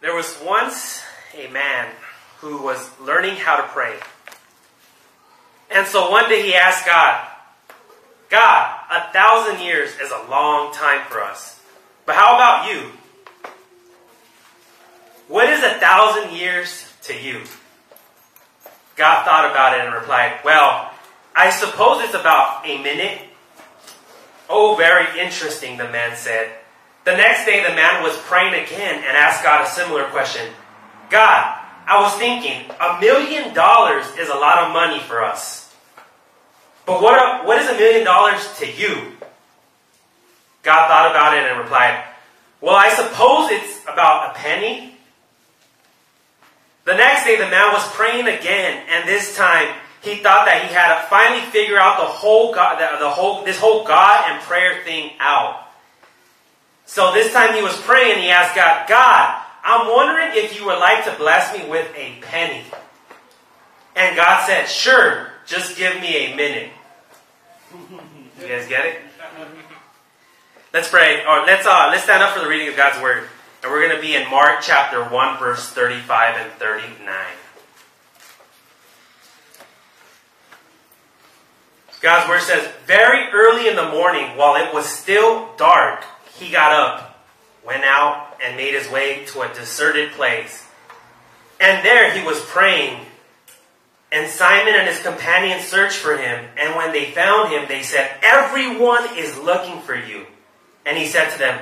There was once a man who was learning how to pray. And so one day he asked God, God, 1,000 years is a long time for us. But how about you? What is 1,000 years to you? God thought about it and replied, well, I suppose it's about a minute. Oh, very interesting, the man said. The next day, the man was praying again and asked God a similar question. God, I was thinking, $1 million is a lot of money for us. But what is $1 million to you? God thought about it and replied, well, I suppose it's about a penny. The next day, the man was praying again, and this time he thought that he had to finally figure out this whole God and prayer thing out. So this time he was praying and he asked God, God, I'm wondering if you would like to bless me with a penny. And God said, sure, just give me a minute. You guys get it? Let's pray. Or let's stand up for the reading of God's word. And we're going to be in Mark chapter 1, verse 35 and 39. God's word says, very early in the morning, while it was still dark, he got up, went out, and made his way to a deserted place. And there he was praying. And Simon and his companions searched for him. And when they found him, they said, everyone is looking for you. And he said to them,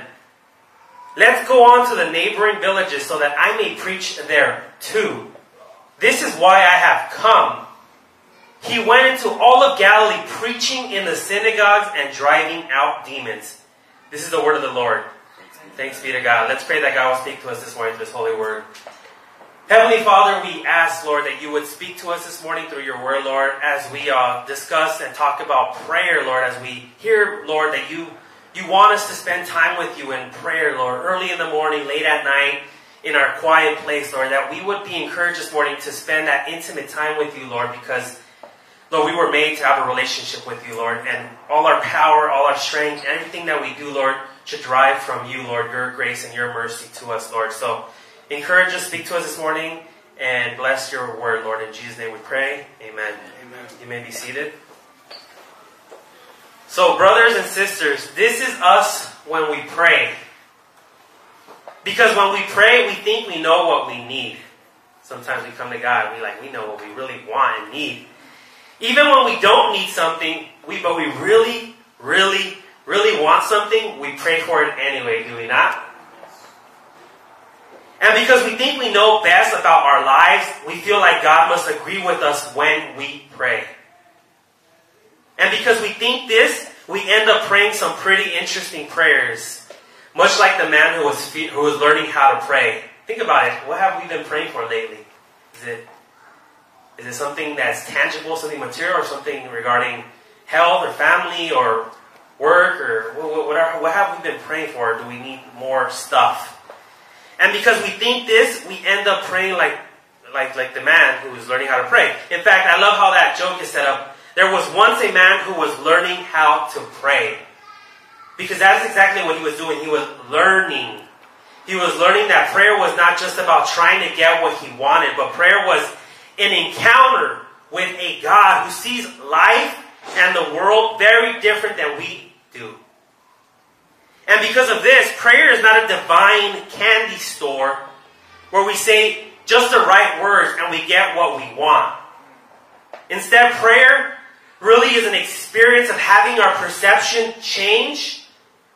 let's go on to the neighboring villages so that I may preach there too. This is why I have come. He went into all of Galilee, preaching in the synagogues and driving out demons. This is the word of the Lord. Thanks be to God. Let's pray that God will speak to us this morning through His holy word. Heavenly Father, we ask, Lord, that you would speak to us this morning through your word, Lord, as we discuss and talk about prayer, Lord, as we hear, Lord, that you want us to spend time with you in prayer, Lord, early in the morning, late at night, in our quiet place, Lord, that we would be encouraged this morning to spend that intimate time with you, Lord, because Lord, we were made to have a relationship with you, Lord, and all our power, all our strength, everything that we do, Lord, should derive from you, Lord, your grace and your mercy to us, Lord. So encourage us, speak to us this morning, and bless your word, Lord. In Jesus' name we pray. Amen. Amen. You may be seated. So, brothers and sisters, this is us when we pray. Because when we pray, we think we know what we need. Sometimes we come to God and we know what we really want and need. Even when we don't need something, but we really, really, really want something, we pray for it anyway, do we not? And because we think we know best about our lives, we feel like God must agree with us when we pray. And because we think this, we end up praying some pretty interesting prayers, much like the man who was learning how to pray. Think about it. What have we been praying for lately? Is it something that's tangible, something material, or something regarding health or family or work or whatever? What have we been praying for? Do we need more stuff? And because we think this, we end up praying like the man who is learning how to pray. In fact, I love how that joke is set up. There was once a man who was learning how to pray. Because that is exactly what he was doing. He was learning. He was learning that prayer was not just about trying to get what he wanted, but prayer was an encounter with a God who sees life and the world very different than we do. And because of this, prayer is not a divine candy store where we say just the right words and we get what we want. Instead, prayer really is an experience of having our perception change,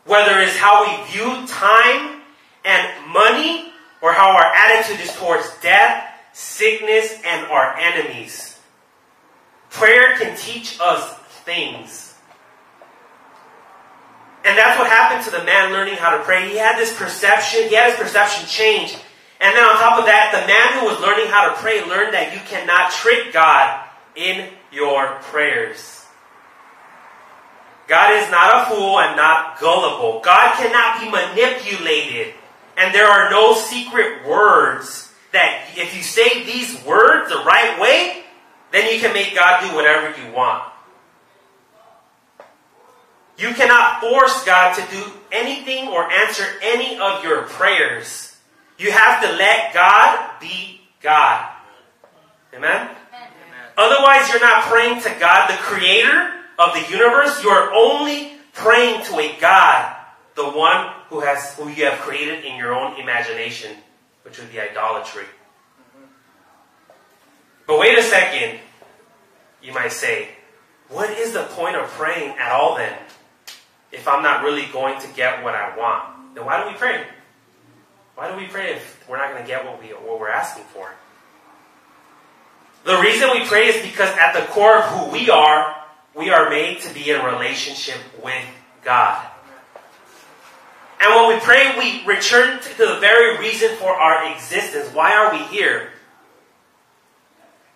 whether it's how we view time and money or how our attitude is towards death, sickness, and our enemies. Prayer can teach us things. And that's what happened to the man learning how to pray. He had his perception change. And then on top of that, the man who was learning how to pray learned that you cannot trick God in your prayers. God is not a fool and not gullible. God cannot be manipulated. And there are no secret words that if you say these words the right way, then you can make God do whatever you want. You cannot force God to do anything or answer any of your prayers. You have to let God be God. Amen? Amen? Otherwise, you're not praying to God, the creator of the universe. You're only praying to a God, the one who you have created in your own imagination, which would be idolatry. But wait a second, you might say, what is the point of praying at all then? If I'm not really going to get what I want, then why do we pray? Why do we pray if we're not going to get what we're asking for? The reason we pray is because at the core of who we are made to be in relationship with God. And when we pray, we return to the very reason for our existence. Why are we here?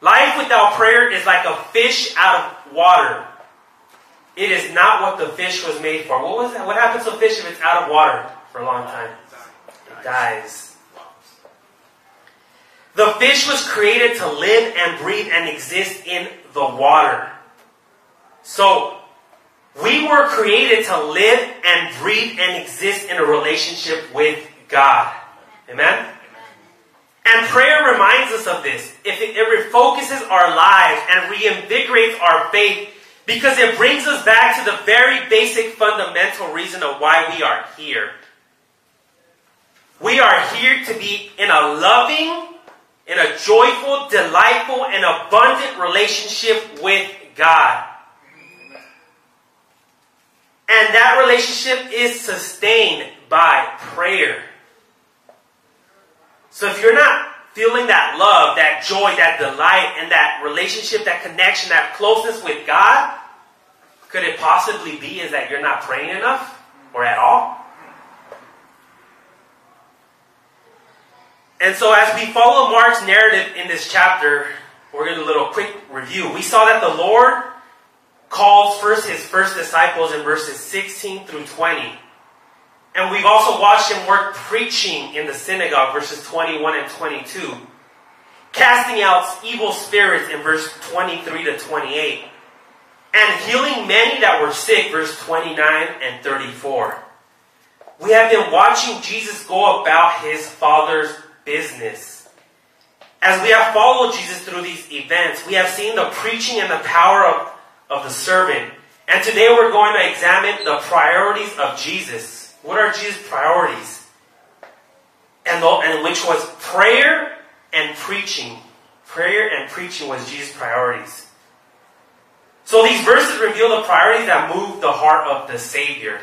Life without prayer is like a fish out of water. It is not what the fish was made for. What was that? What happens to a fish if it's out of water for a long time? It dies. The fish was created to live and breathe and exist in the water. So, we were created to live and breathe and exist in a relationship with God. Amen? And prayer reminds us of this. It refocuses our lives and reinvigorates our faith, because it brings us back to the very basic fundamental reason of why we are here. We are here to be in a loving, in a joyful, delightful, and abundant relationship with God. And that relationship is sustained by prayer. So if you're not feeling that love, that joy, that delight, and that relationship, that connection, that closeness with God, could it possibly be is that you're not praying enough or at all? And so as we follow Mark's narrative in this chapter, we're going to do a little quick review. We saw that the Lord calls first his first disciples in verses 16 through 20. And we've also watched him work preaching in the synagogue, verses 21 and 22. Casting out evil spirits in verse 23 to 28. And healing many that were sick, verse 29 and 34. We have been watching Jesus go about his Father's business. As we have followed Jesus through these events, we have seen the preaching and the power of the servant. And today we're going to examine the priorities of Jesus. What are Jesus' priorities? And which was prayer and preaching. Prayer and preaching was Jesus' priorities. So these verses reveal the priorities that move the heart of the Savior.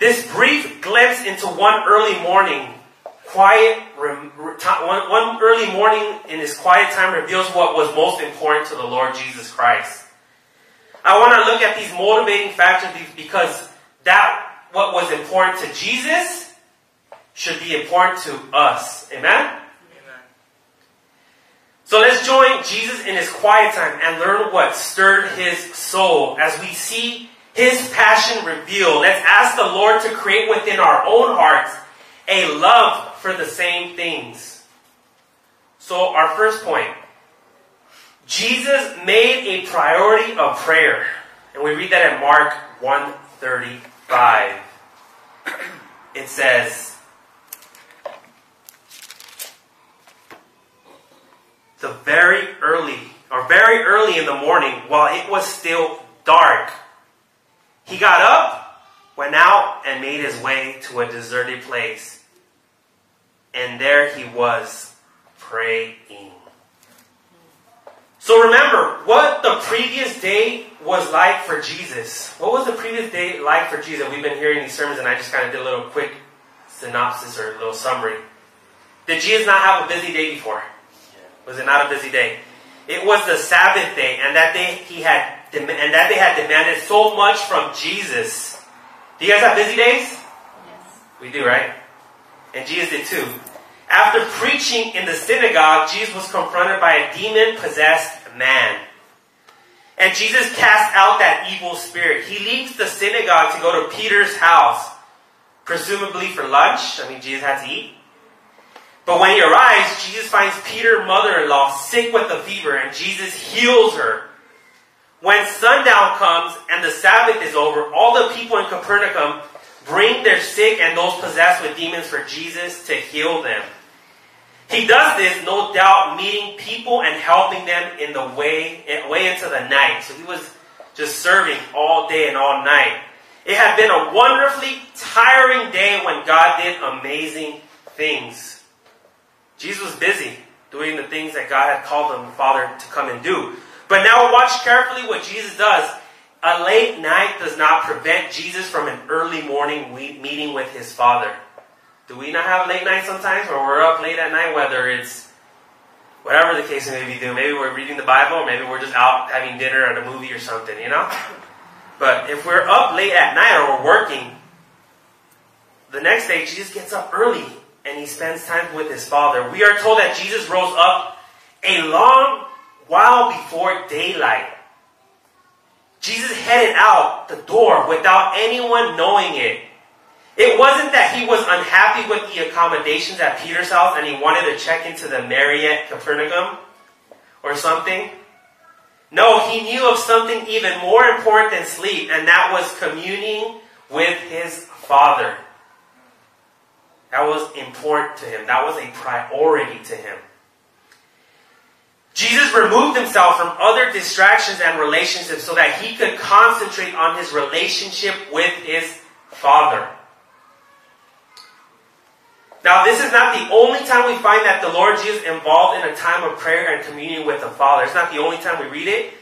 This brief glimpse into one early morning in his quiet time reveals what was most important to the Lord Jesus Christ. I want to look at these motivating factors because what was important to Jesus should be important to us. Amen? Amen? So let's join Jesus in his quiet time and learn what stirred his soul. As we see his passion revealed, let's ask the Lord to create within our own hearts a love for the same things. So our first point, Jesus made a priority of prayer. And we read that in Mark 1:30. It says, very early in the morning, while it was still dark, he got up, went out, and made his way to a deserted place. And there he was praying. So remember what the previous day was like for Jesus. What was the previous day like for Jesus? We've been hearing these sermons and I just kind of did a little quick synopsis or a little summary. Did Jesus not have a busy day before? Was it not a busy day? It was the Sabbath day, and that day had demanded so much from Jesus. Do you guys have busy days? Yes. We do, right? And Jesus did too. After preaching in the synagogue, Jesus was confronted by a demon-possessed man. And Jesus cast out that evil spirit. He leaves the synagogue to go to Peter's house, presumably for lunch. Jesus had to eat. But when he arrives, Jesus finds Peter's mother-in-law sick with a fever, and Jesus heals her. When sundown comes and the Sabbath is over, all the people in Capernaum bring their sick and those possessed with demons for Jesus to heal them. He does this, no doubt, meeting people and helping them in the way into the night. So he was just serving all day and all night. It had been a wonderfully tiring day when God did amazing things. Jesus was busy doing the things that God had called him, the Father, to come and do. But now watch carefully what Jesus does. A late night does not prevent Jesus from an early morning meeting with his Father. Do we not have late nights sometimes where we're up late at night, whether it's whatever the case may be? Maybe we're reading the Bible, or maybe we're just out having dinner at a movie or something, you know? But if we're up late at night or we're working, the next day Jesus gets up early and he spends time with his Father. We are told that Jesus rose up a long while before daylight. Jesus headed out the door without anyone knowing it. It wasn't that he was unhappy with the accommodations at Peter's house and he wanted to check into the Marriott Capernaum or something. No, he knew of something even more important than sleep, and that was communing with his Father. That was important to him. That was a priority to him. Jesus removed himself from other distractions and relationships so that he could concentrate on his relationship with his Father. Now, this is not the only time we find that the Lord Jesus involved in a time of prayer and communion with the Father. It's not the only time we read it.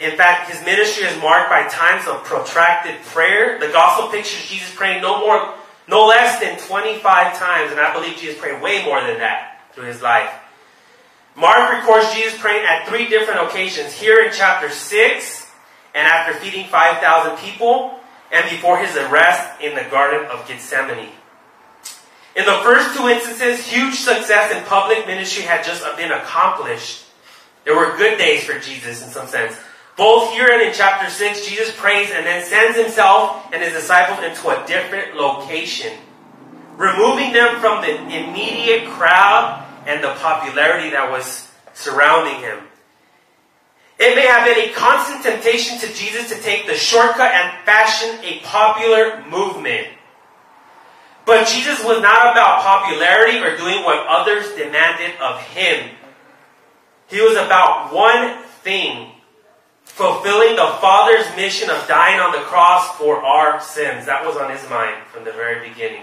In fact, his ministry is marked by times of protracted prayer. The Gospel pictures Jesus praying no less than 25 times, and I believe Jesus prayed way more than that through his life. Mark records Jesus praying at 3 different occasions, here in chapter 6, and after feeding 5,000 people, and before his arrest in the Garden of Gethsemane. In the first 2 instances, huge success in public ministry had just been accomplished. There were good days for Jesus in some sense. Both here and in chapter 6, Jesus prays and then sends himself and his disciples into a different location, removing them from the immediate crowd and the popularity that was surrounding him. It may have been a constant temptation to Jesus to take the shortcut and fashion a popular movement. But Jesus was not about popularity or doing what others demanded of him. He was about one thing: fulfilling the Father's mission of dying on the cross for our sins. That was on his mind from the very beginning.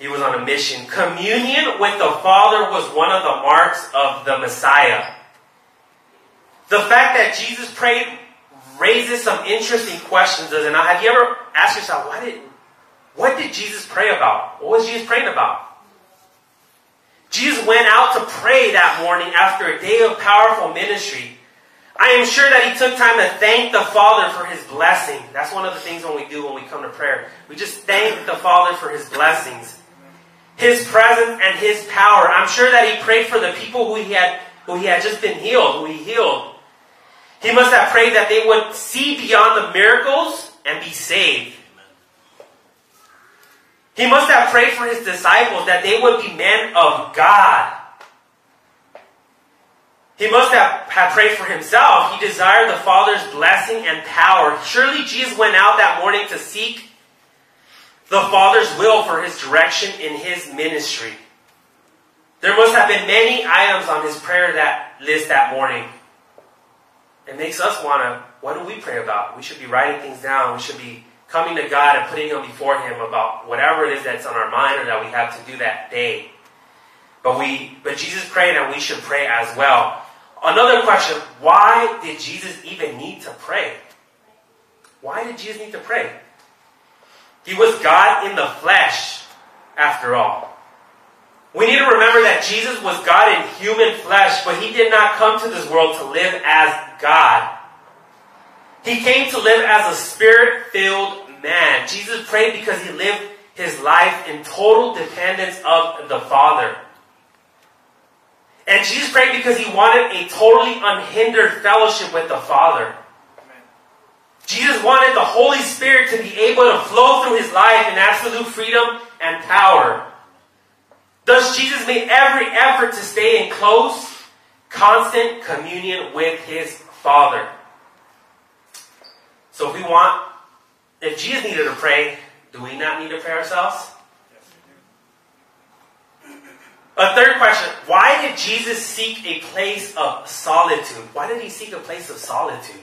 He was on a mission. Communion with the Father was one of the marks of the Messiah. The fact that Jesus prayed raises some interesting questions, does it not? Have you ever asked yourself, what did Jesus pray about? What was Jesus praying about? Jesus went out to pray that morning after a day of powerful ministry. I am sure that he took time to thank the Father for his blessing. That's one of the things when we do when we come to prayer. We just thank the Father for his blessings, his presence, and his power. I'm sure that he prayed for the people who he had just been healed, who he healed. He must have prayed that they would see beyond the miracles and be saved. He must have prayed for his disciples that they would be men of God. He must have prayed for himself. He desired the Father's blessing and power. Surely Jesus went out that morning to seek the Father's will for his direction in his ministry. There must have been many items on his prayer list that morning. It makes us want to, what do we pray about? We should be writing things down. We should be coming to God and putting him before him about whatever it is that's on our mind or that we have to do that day. But Jesus prayed, and we should pray as well. Another question, why did Jesus even need to pray? Why did Jesus need to pray? He was God in the flesh, after all. We need to remember that Jesus was God in human flesh, but he did not come to this world to live as God. He came to live as a spirit-filled man. Jesus prayed because he lived his life in total dependence of the Father. And Jesus prayed because he wanted a totally unhindered fellowship with the Father. Amen. Jesus wanted the Holy Spirit to be able to flow through his life in absolute freedom and power. Thus, Jesus made every effort to stay in close, constant communion with his Father. So if Jesus needed to pray, do we not need to pray ourselves? Yes, we do. A third question, why did Jesus seek a place of solitude? Why did he seek a place of solitude?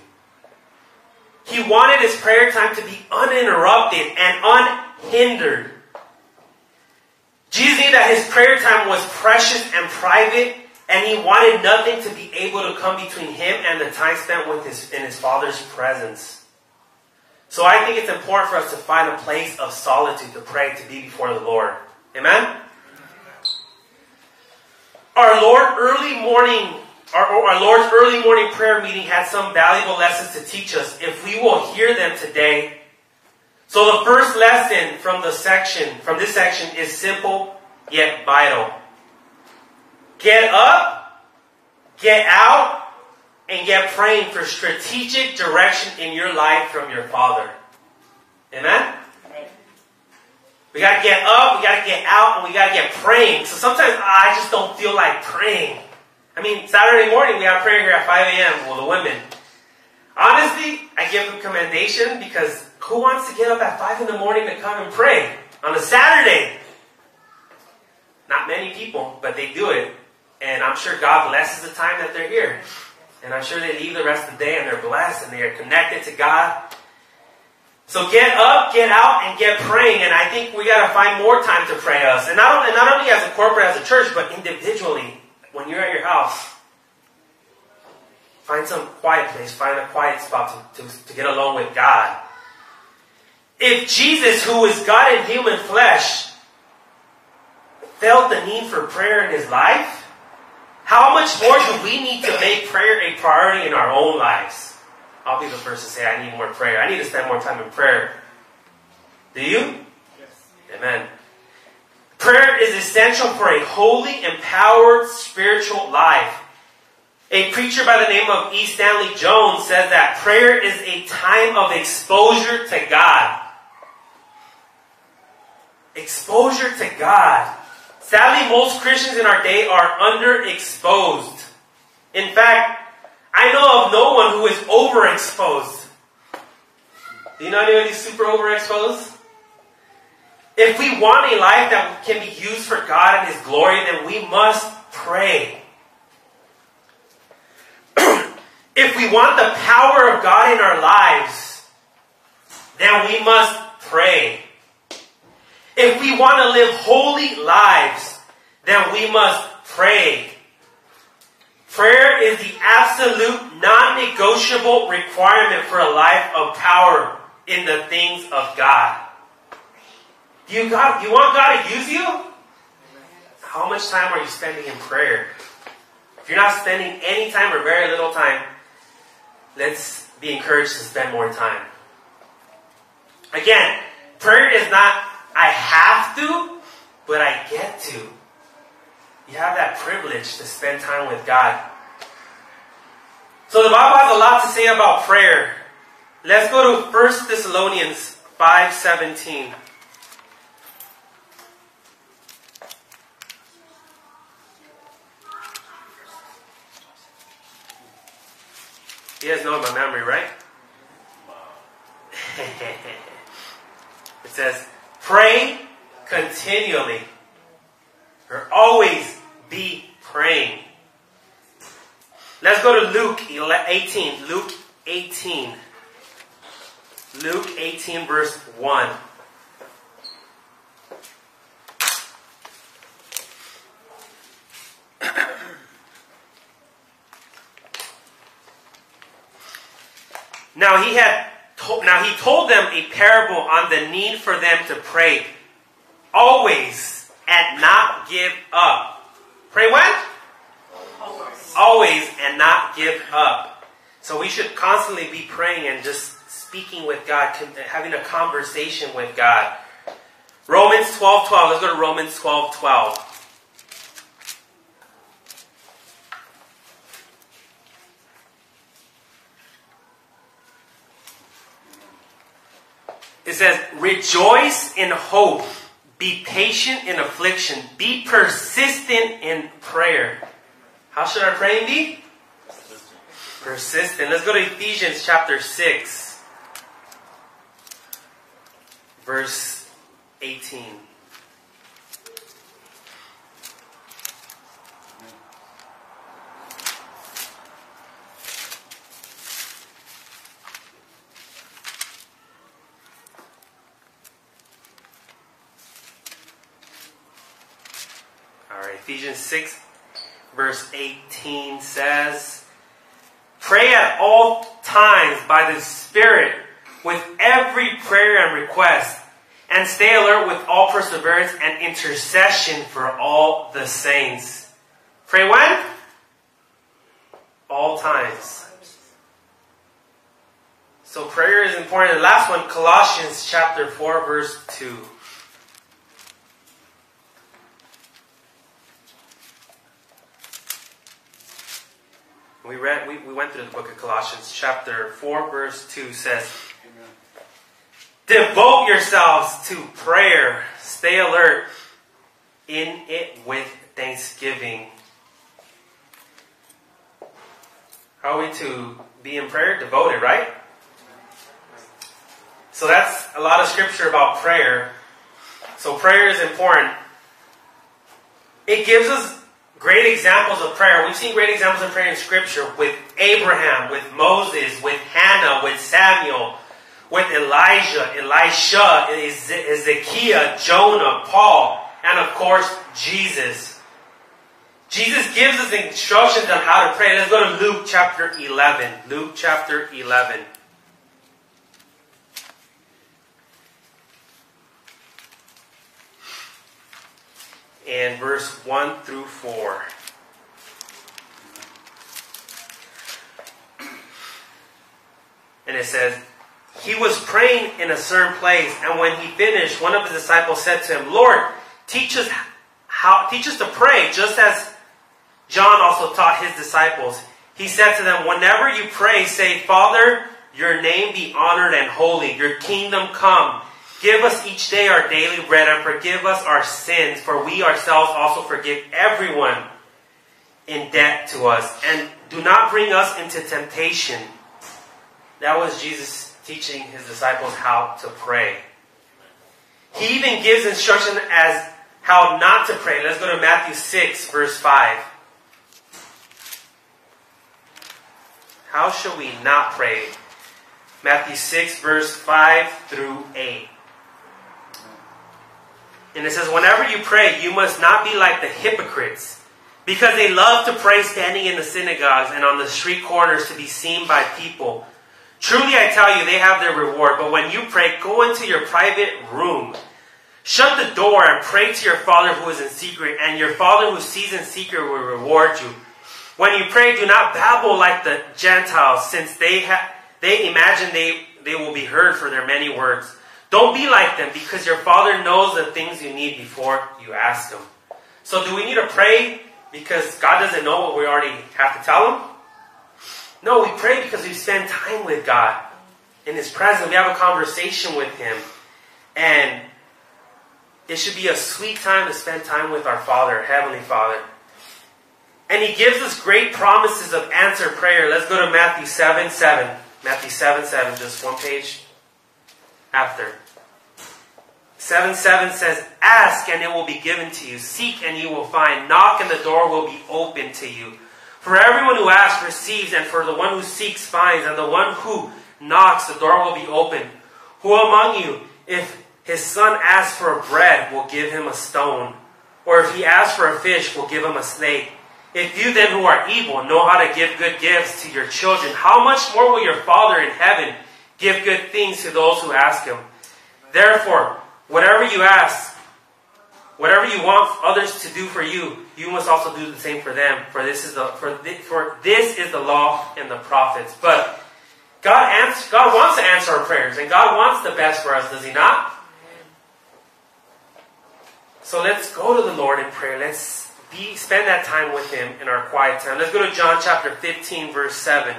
He wanted his prayer time to be uninterrupted and unhindered. Jesus knew that his prayer time was precious and private, and he wanted nothing to be able to come between him and the time spent with in his Father's presence. So I think it's important for us to find a place of solitude to pray, to be before the Lord. Amen? Our Lord's early morning prayer meeting had some valuable lessons to teach us if we will hear them today. So the first lesson from this section is simple yet vital. Get up, get out, and get praying for strategic direction in your life from your Father. Amen? We got to get up, we got to get out, and we got to get praying. So sometimes I just don't feel like praying. I mean, Saturday morning we have prayer here at 5 a.m. with the women. Honestly, I give them commendation because who wants to get up at 5 in the morning to come and pray on a Saturday? Not many people, but they do it. And I'm sure God blesses the time that they're here. And I'm sure they leave the rest of the day and they're blessed and they are connected to God. So get up, get out, and get praying. And I think we got to find more time to pray us. And not only as a corporate, as a church, but individually. When you're at your house, find some quiet place. Find a quiet spot to get alone with God. If Jesus, who is God in human flesh, felt the need for prayer in his life, how much more do we need to make prayer a priority in our own lives? I'll be the first to say I need more prayer. I need to spend more time in prayer. Do you? Yes. Amen. Prayer is essential for a holy, empowered spiritual life. A preacher by the name of E. Stanley Jones says that prayer is a time of exposure to God. Exposure to God. Sadly, most Christians in our day are underexposed. In fact, I know of no one who is overexposed. Do you know anyone who's super overexposed? If we want a life that can be used for God and His glory, then we must pray. If we want the power of God in our lives, then we must pray. If we want to live holy lives, then we must pray. Prayer is the absolute non-negotiable requirement for a life of power in the things of God. You want God to use you? How much time are you spending in prayer? If you're not spending any time or very little time, let's be encouraged to spend more time. Again, prayer is not I have to, but I get to. You have that privilege to spend time with God. So the Bible has a lot to say about prayer. Let's go to 1 Thessalonians 5:17. You guys know my memory, right? It says, pray continually. Or always be praying. Let's go to Luke 18. Luke 18 verse 1. Now he told them a parable on the need for them to pray always and not give up. Pray what? Always and not give up. So we should constantly be praying and just speaking with God, having a conversation with God. Romans 12:12. Let's go to Romans 12:12. It says, rejoice in hope. Be patient in affliction. Be persistent in prayer. How should our praying be? Persistent. Let's go to Ephesians chapter 6. Verse 18. Ephesians 6, verse 18 says, "Pray at all times by the Spirit with every prayer and request, and stay alert with all perseverance and intercession for all the saints." Pray when? All times. So prayer is important. The last one, Colossians chapter 4, verse 2. We went through the book of Colossians. Chapter 4, verse 2 says, Amen. "Devote yourselves to prayer. Stay alert in it with thanksgiving." How are we to be in prayer? Devoted, right? So that's a lot of scripture about prayer. So prayer is important. It gives us great examples of prayer. We've seen great examples of prayer in Scripture with Abraham, with Moses, with Hannah, with Samuel, with Elijah, Elisha, Ezekiel, Jonah, Paul, and of course, Jesus. Jesus gives us instructions on how to pray. Let's go to Luke chapter 11. Luke chapter 11. And verse 1 through 4. And it says, "He was praying in a certain place, and when he finished, one of his disciples said to him, 'Lord, teach us to pray, just as John also taught his disciples.' He said to them, 'Whenever you pray, say, Father, your name be honored and holy, your kingdom come. Give us each day our daily bread, and forgive us our sins, for we ourselves also forgive everyone in debt to us. And do not bring us into temptation.'" That was Jesus teaching his disciples how to pray. He even gives instruction as how not to pray. Let's go to Matthew 6, verse 5. How should we not pray? Matthew 6, verse 5 through 8. And it says, "Whenever you pray, you must not be like the hypocrites, because they love to pray standing in the synagogues and on the street corners to be seen by people. Truly I tell you, they have their reward. But when you pray, go into your private room, shut the door, and pray to your Father who is in secret, and your Father who sees in secret will reward you. When you pray, do not babble like the Gentiles, since they imagine they will be heard for their many words. Don't be like them, because your Father knows the things you need before you ask Him." So do we need to pray because God doesn't know what we already have to tell Him? No, we pray because we spend time with God in His presence. We have a conversation with Him. And it should be a sweet time to spend time with our Father, Heavenly Father. And He gives us great promises of answered prayer. Let's go to Matthew 7, 7. Matthew 7, 7, just one page after. 7:7 says, "Ask and it will be given to you. Seek and you will find. Knock and the door will be open to you. For everyone who asks receives, and for the one who seeks finds, and the one who knocks the door will be open. Who among you, if his son asks for bread, will give him a stone? Or if he asks for a fish, will give him a snake? If you then who are evil know how to give good gifts to your children, how much more will your Father in heaven give good things to those who ask Him? Therefore, whatever you ask, whatever you want others to do for you, you must also do the same for them. For this is the law and the prophets." But God wants to answer our prayers, and God wants the best for us, does He not? So let's go to the Lord in prayer. Let's spend that time with Him in our quiet time. Let's go to John chapter 15, verse 7.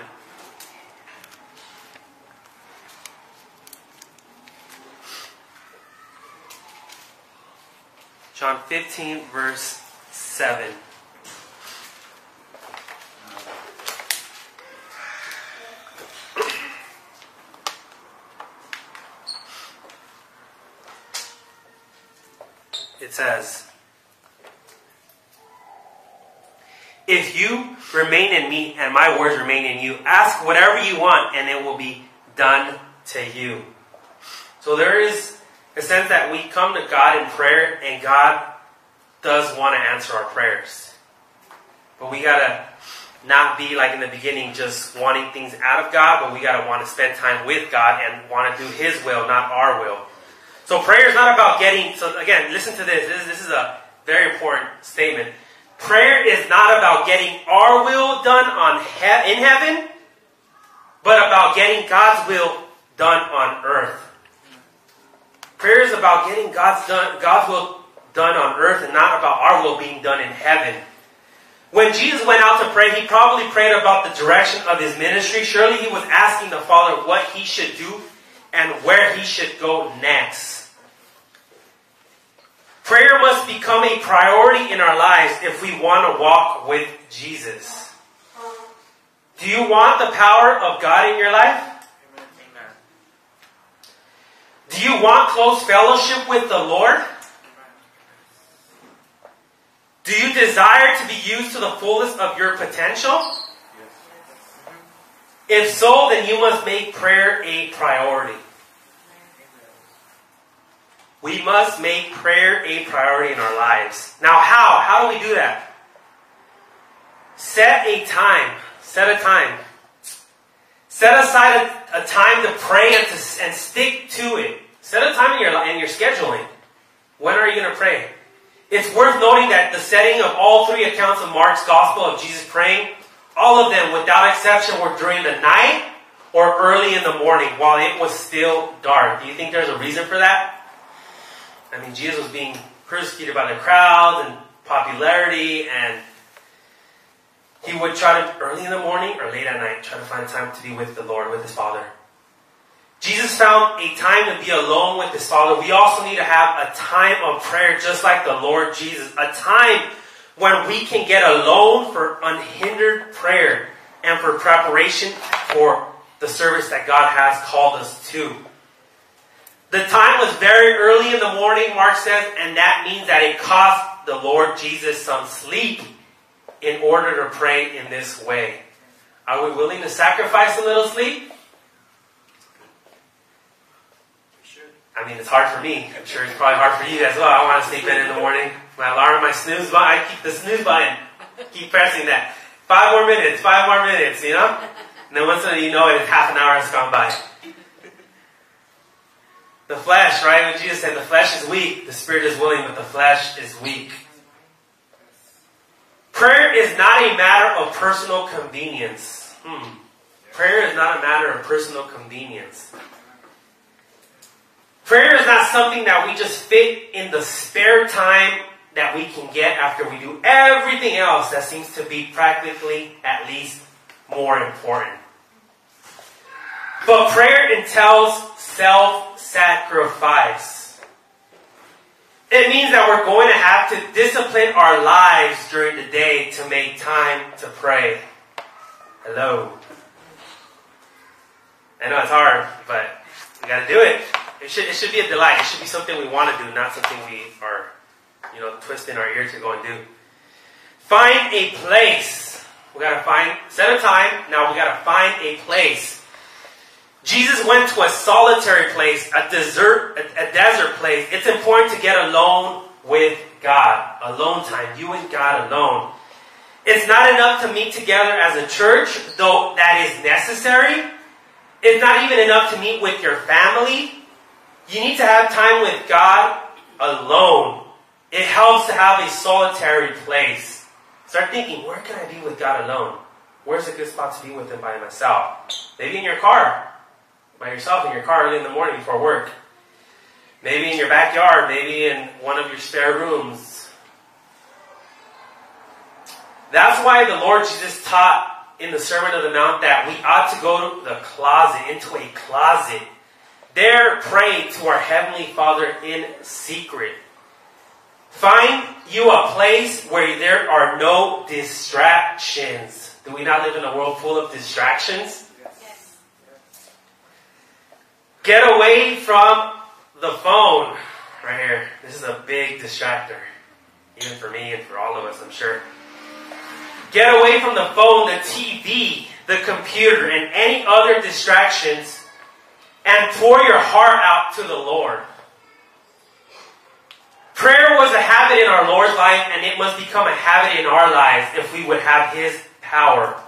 John 15, verse 7. It says, "If you remain in me and my words remain in you, ask whatever you want and it will be done to you." So there is a sense that we come to God in prayer, and God does want to answer our prayers. But we got to not be like in the beginning, just wanting things out of God, but we got to want to spend time with God and want to do His will, not our will. So prayer is not about getting... So again, listen to this. This is a very important statement. Prayer is not about getting our will done in heaven, but about getting God's will done on earth. Prayer is about getting God's will done on earth and not about our will being done in heaven. When Jesus went out to pray, He probably prayed about the direction of His ministry. Surely He was asking the Father what He should do and where He should go next. Prayer must become a priority in our lives if we want to walk with Jesus. Do you want the power of God in your life? Do you want close fellowship with the Lord? Do you desire to be used to the fullest of your potential? If so, then you must make prayer a priority. We must make prayer a priority in our lives. Now, how? How do we do that? Set a time. Set aside a time to pray and stick to it. Set a time in your scheduling. When are you going to pray? It's worth noting that the setting of all three accounts of Mark's Gospel of Jesus praying, all of them, without exception, were during the night or early in the morning while it was still dark. Do you think there's a reason for that? I mean, Jesus was being persecuted by the crowds and popularity, and He would try to, early in the morning or late at night, try to find time to be with the Lord, with His Father. Jesus found a time to be alone with His Father. We also need to have a time of prayer just like the Lord Jesus. A time when we can get alone for unhindered prayer and for preparation for the service that God has called us to. The time was very early in the morning, Mark says, and that means that it cost the Lord Jesus some sleep in order to pray in this way. Are we willing to sacrifice a little sleep? I mean, it's hard for me. I'm sure it's probably hard for you as well. I want to sleep in the morning. My alarm, my snooze button, I keep the snooze button. Keep pressing that. 5 more minutes, you know? And then once you know it, half an hour has gone by. The flesh, right? When Jesus said the flesh is weak, the spirit is willing, but the flesh is weak. Prayer is not a matter of personal convenience. Prayer is not a matter of personal convenience. Prayer is not something that we just fit in the spare time that we can get after we do everything else that seems to be practically at least more important. But prayer entails self-sacrifice. It means that we're going to have to discipline our lives during the day to make time to pray. Hello. I know it's hard, but we got to do it. It should be a delight. It should be something we want to do, not something we are, twisting our ear to go and do. Find a place. Set a time. Now we got to find a place. Jesus went to a solitary place, a desert place. It's important to get alone with God. Alone time. You and God alone. It's not enough to meet together as a church, though that is necessary. It's not even enough to meet with your family. You need to have time with God alone. It helps to have a solitary place. Start thinking, where can I be with God alone? Where's a good spot to be with Him by myself? Maybe in your car. By yourself in your car early in the morning before work. Maybe in your backyard. Maybe in one of your spare rooms. That's why the Lord Jesus taught in the Sermon on the Mount that we ought to go to the closet, into a closet. There, pray to our Heavenly Father in secret. Find you a place where there are no distractions. Do we not live in a world full of distractions? Yes. Get away from the phone. Right here. This is a big distractor. Even for me and for all of us, I'm sure. Get away from the phone, the TV, the computer, and any other distractions. And pour your heart out to the Lord. Prayer was a habit in our Lord's life. life, and it must become a habit in our lives if we would have His power.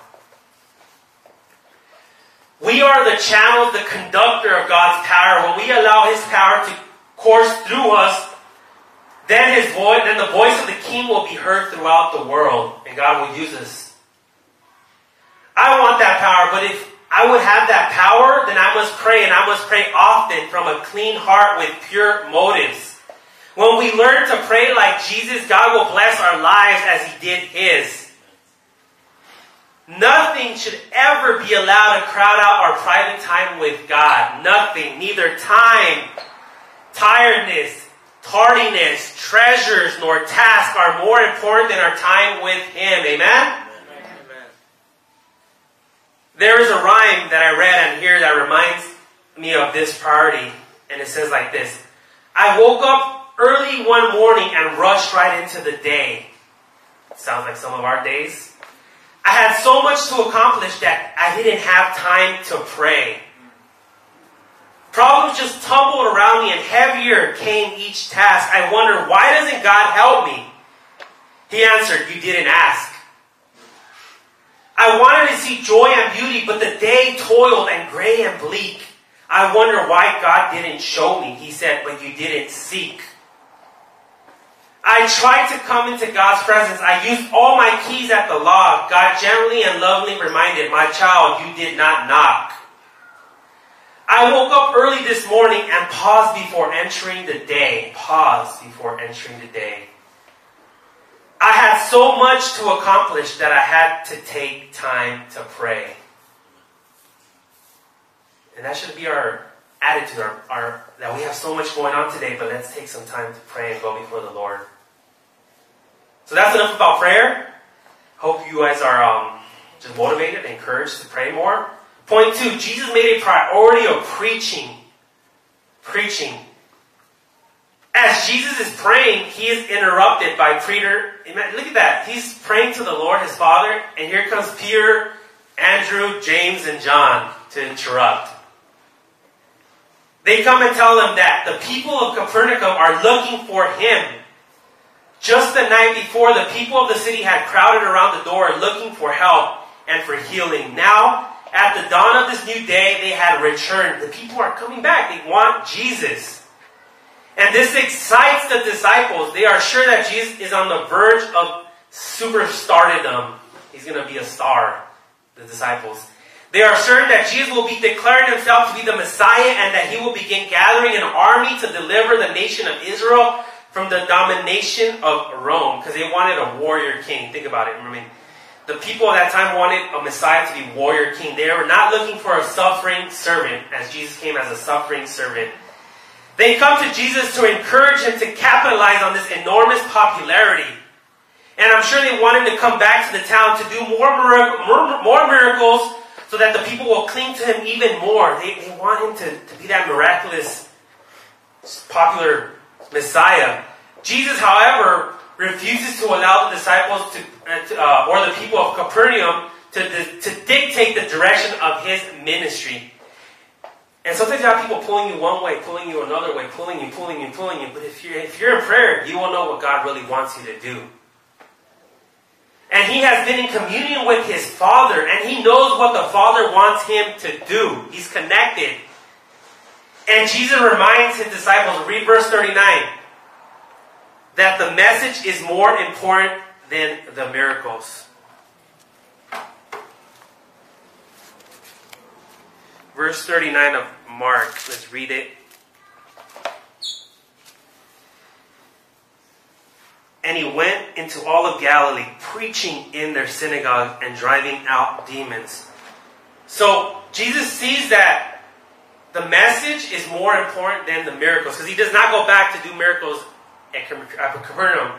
We are the channel, the conductor of God's power. When we allow His power to course through us, then His voice, then the voice of the King will be heard throughout the world, and God will use us. I want that power, but if I would have that power, then I must pray, and I must pray often from a clean heart with pure motives. When we learn to pray like Jesus, God will bless our lives as He did His. Nothing should ever be allowed to crowd out our private time with God. Nothing. Neither time, tiredness, tardiness, treasures, nor tasks are more important than our time with Him. Amen? Amen. There is a rhyme that I read on here that reminds me of this priority. And it says like this: I woke up early one morning and rushed right into the day. Sounds like some of our days. I had so much to accomplish that I didn't have time to pray. Problems just tumbled around me, and heavier came each task. I wondered, why doesn't God help me? He answered, you didn't ask. I wanted to see joy and beauty, but the day toiled and gray and bleak. I wondered why God didn't show me. He said, but you didn't seek. I tried to come into God's presence. I used all my keys at the lock. God gently and lovingly reminded, my child, you did not knock. I woke up early this morning and paused before entering the day. I had so much to accomplish that I had to take time to pray. And that should be our attitude, that we have so much going on today, but let's take some time to pray and go before the Lord. So that's enough about prayer. Hope you guys are just motivated and encouraged to pray more. Point two, Jesus made a priority of preaching. As Jesus is praying, He is interrupted by Peter. Look at that. He's praying to the Lord, His Father, and here comes Peter, Andrew, James, and John to interrupt. They come and tell him that the people of Capernaum are looking for him. Just the night before, the people of the city had crowded around the door looking for help and for healing. Now, at the dawn of this new day, they had returned. The people are coming back. They want Jesus. And this excites the disciples. They are sure that Jesus is on the verge of superstardom. He's going to be a star, the disciples. They are certain that Jesus will be declaring Himself to be the Messiah and that He will begin gathering an army to deliver the nation of Israel from the domination of Rome. Because they wanted a warrior king. Think about it. I mean, the people at that time wanted a Messiah to be warrior king. They were not looking for a suffering servant, as Jesus came as a suffering servant. They come to Jesus to encourage Him to capitalize on this enormous popularity. And I'm sure they want Him to come back to the town to do more miracles, so that the people will cling to Him even more. They want Him to be that miraculous, popular Messiah. Jesus, however, refuses to allow the disciples or the people of Capernaum to dictate the direction of His ministry. And sometimes you have people pulling you one way, pulling you another way, pulling you. But if you're in prayer, you will know what God really wants you to do. And He has been in communion with His Father, and He knows what the Father wants Him to do. He's connected. And Jesus reminds His disciples, read verse 39, that the message is more important than the miracles. Verse 39 of Mark, let's read it. And He went into all of Galilee, preaching in their synagogue and driving out demons. So Jesus sees that the message is more important than the miracles, because He does not go back to do miracles at Capernaum.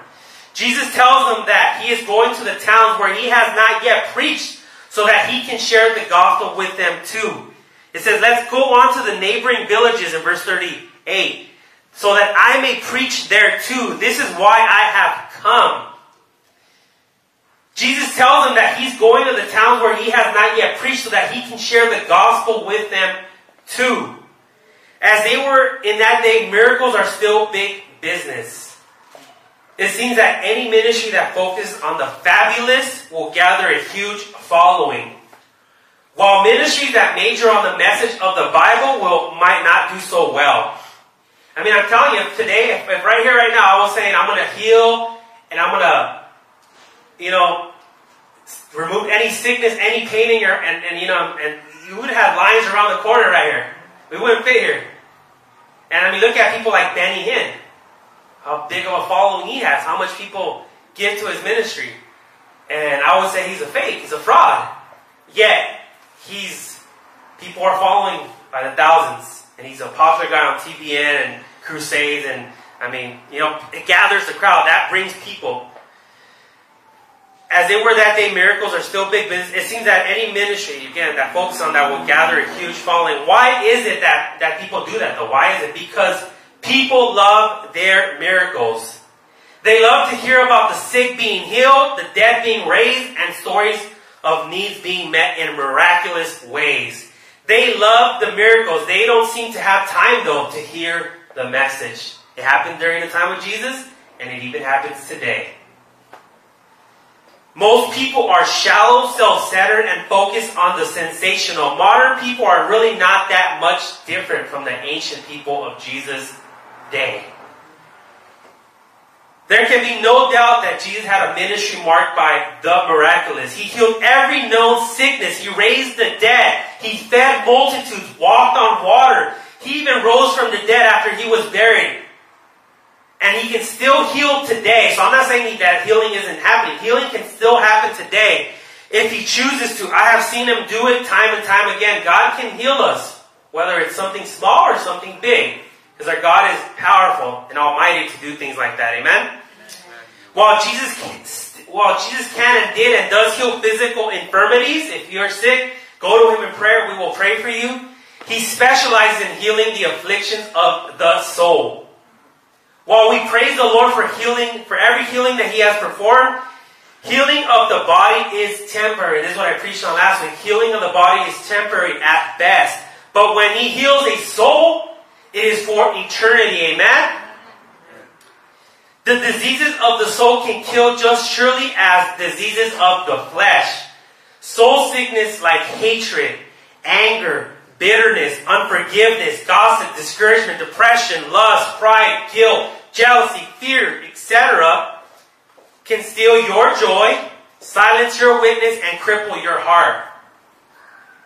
Jesus tells them that He is going to the towns where He has not yet preached, so that He can share the gospel with them too. It says, let's go on to the neighboring villages in verse 38. So that I may preach there too. This is why I have come. Jesus tells them that He's going to the towns where He has not yet preached, so that He can share the gospel with them too. As they were in that day, miracles are still big business. It seems that any ministry that focuses on the fabulous will gather a huge following, while ministries that major on the message of the Bible might not do so well. I mean, I'm telling you, today, if right here, right now, I was saying I'm going to heal and I'm going to, remove any sickness, any pain in your, and you would have lines around the corner right here. We wouldn't fit here. And I mean, look at people like Benny Hinn. How big of a following he has, how much people give to his ministry. And I would say he's a fake, he's a fraud. Yet, people are following by the thousands. And he's a popular guy on TBN and crusades. And I mean, it gathers the crowd. That brings people. As they were that day, miracles are still big business. It seems that any ministry, again, that focuses on that will gather a huge following. Why is it that people do that, though? Why is it? Because people love their miracles. They love to hear about the sick being healed, the dead being raised, and stories of needs being met in miraculous ways. They love the miracles. They don't seem to have time, though, to hear the message. It happened during the time of Jesus, and it even happens today. Most people are shallow, self-centered, and focused on the sensational. Modern people are really not that much different from the ancient people of Jesus' day. There can be no doubt that Jesus had a ministry marked by the miraculous. He healed every known sickness. He raised the dead. He fed multitudes, walked on water. He even rose from the dead after he was buried. And he can still heal today. So I'm not saying that healing isn't happening. Healing can still happen today if he chooses to. I have seen him do it time and time again. God can heal us, whether it's something small or something big. Because our God is powerful and almighty to do things like that. Amen? While Jesus can and did and does heal physical infirmities, if you're sick, go to him in prayer. We will pray for you. He specializes in healing the afflictions of the soul. While we praise the Lord for healing, for every healing that he has performed, healing of the body is temporary. This is what I preached on last week. Healing of the body is temporary at best. But when he heals a soul, it is for eternity. Amen? The diseases of the soul can kill just surely as diseases of the flesh. Soul sickness like hatred, anger, bitterness, unforgiveness, gossip, discouragement, depression, lust, pride, guilt, jealousy, fear, etc. can steal your joy, silence your witness, and cripple your heart.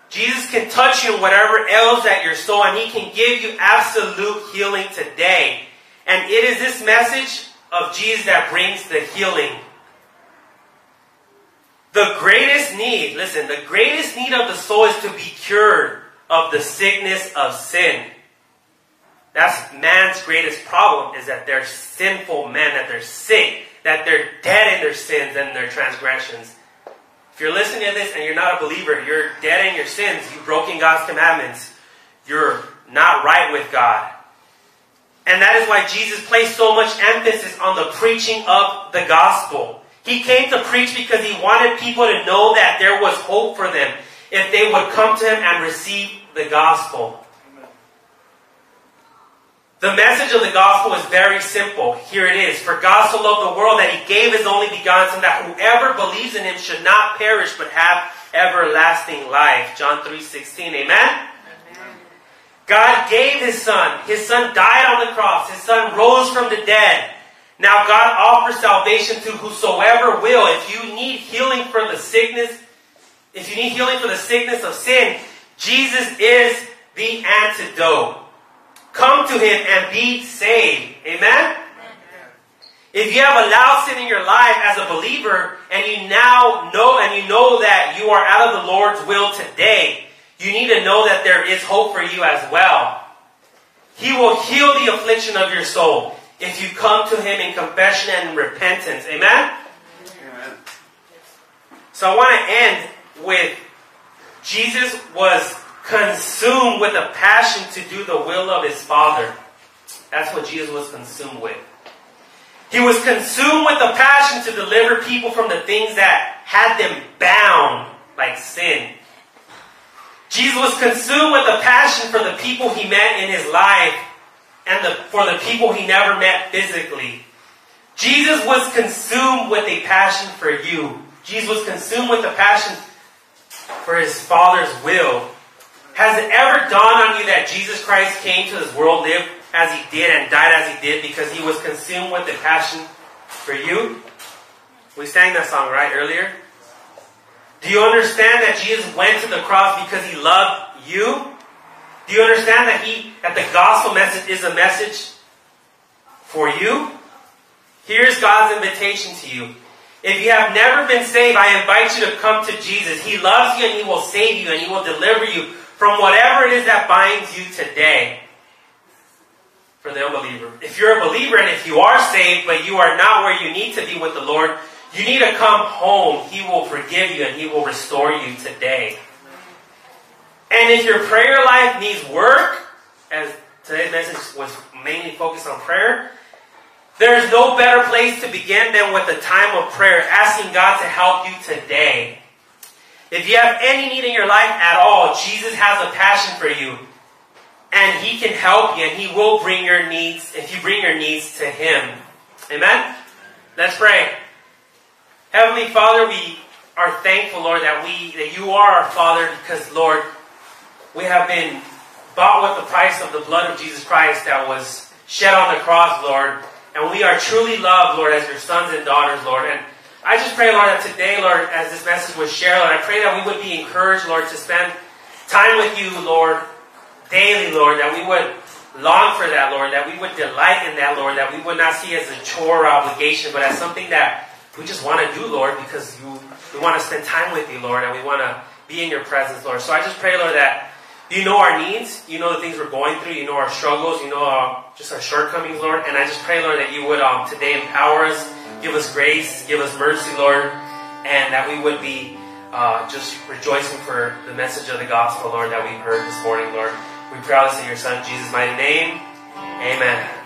Jesus can touch you in whatever ails at your soul, and he can give you absolute healing today. And it is this message of Jesus that brings the healing. The greatest need, listen, the greatest need of the soul is to be cured of the sickness of sin. That's man's greatest problem, is that they're sinful men, that they're sick, that they're dead in their sins and their transgressions. If you're listening to this and you're not a believer, you're dead in your sins, you've broken God's commandments, you're not right with God. And that is why Jesus placed so much emphasis on the preaching of the gospel. He came to preach because he wanted people to know that there was hope for them if they would come to him and receive the gospel. Amen. The message of the gospel is very simple. Here it is. For God so loved the world that he gave his only begotten Son, that whoever believes in him should not perish but have everlasting life. John 3:16. Amen? Amen? God gave his Son. His Son died on the cross. His Son rose from the dead. Now God offers salvation to whosoever will. If you need healing for the sickness, if you need healing for the sickness of sin, Jesus is the antidote. Come to him and be saved. Amen? If you have allowed sin in your life as a believer, and you know that you are out of the Lord's will today, you need to know that there is hope for you as well. He will heal the affliction of your soul if you come to him in confession and repentance. Amen? Amen. So I want to end with Jesus was consumed with a passion to do the will of his Father. That's what Jesus was consumed with. He was consumed with a passion to deliver people from the things that had them bound, like sin. Jesus was consumed with a passion for the people he met in his life and for the people he never met physically. Jesus was consumed with a passion for you. Jesus was consumed with a passion for his Father's will. Has it ever dawned on you that Jesus Christ came to this world, lived as he did, and died as he did because he was consumed with a passion for you? We sang that song, right, earlier? Do you understand that Jesus went to the cross because he loved you? Do you understand that the gospel message is a message for you? Here's God's invitation to you. If you have never been saved, I invite you to come to Jesus. He loves you and he will save you and he will deliver you from whatever it is that binds you today. For the unbeliever. If you're a believer and if you are saved, but you are not where you need to be with the Lord, you need to come home. He will forgive you and he will restore you today. And if your prayer life needs work, as today's message was mainly focused on prayer, there's no better place to begin than with a time of prayer, asking God to help you today. If you have any need in your life at all, Jesus has a passion for you. And he can help you, and he will bring your needs, if you bring your needs to him. Amen? Let's pray. Heavenly Father, we are thankful, Lord, that you are our Father, because, Lord, we have been bought with the price of the blood of Jesus Christ that was shed on the cross, Lord. And we are truly loved, Lord, as your sons and daughters, Lord. And I just pray, Lord, that today, Lord, as this message was shared, Lord, I pray that we would be encouraged, Lord, to spend time with you, Lord, daily, Lord, that we would long for that, Lord, that we would delight in that, Lord, that we would not see as a chore or obligation, but as something that we just want to do, Lord, because we want to spend time with you, Lord, and we want to be in your presence, Lord. So I just pray, Lord, that you know our needs, you know the things we're going through, you know our struggles, you know just our shortcomings, Lord, and I just pray, Lord, that you would today empower us, give us grace, give us mercy, Lord, and that we would be just rejoicing for the message of the gospel, Lord, that we heard this morning, Lord. We pray this in your Son, Jesus' mighty name. Amen.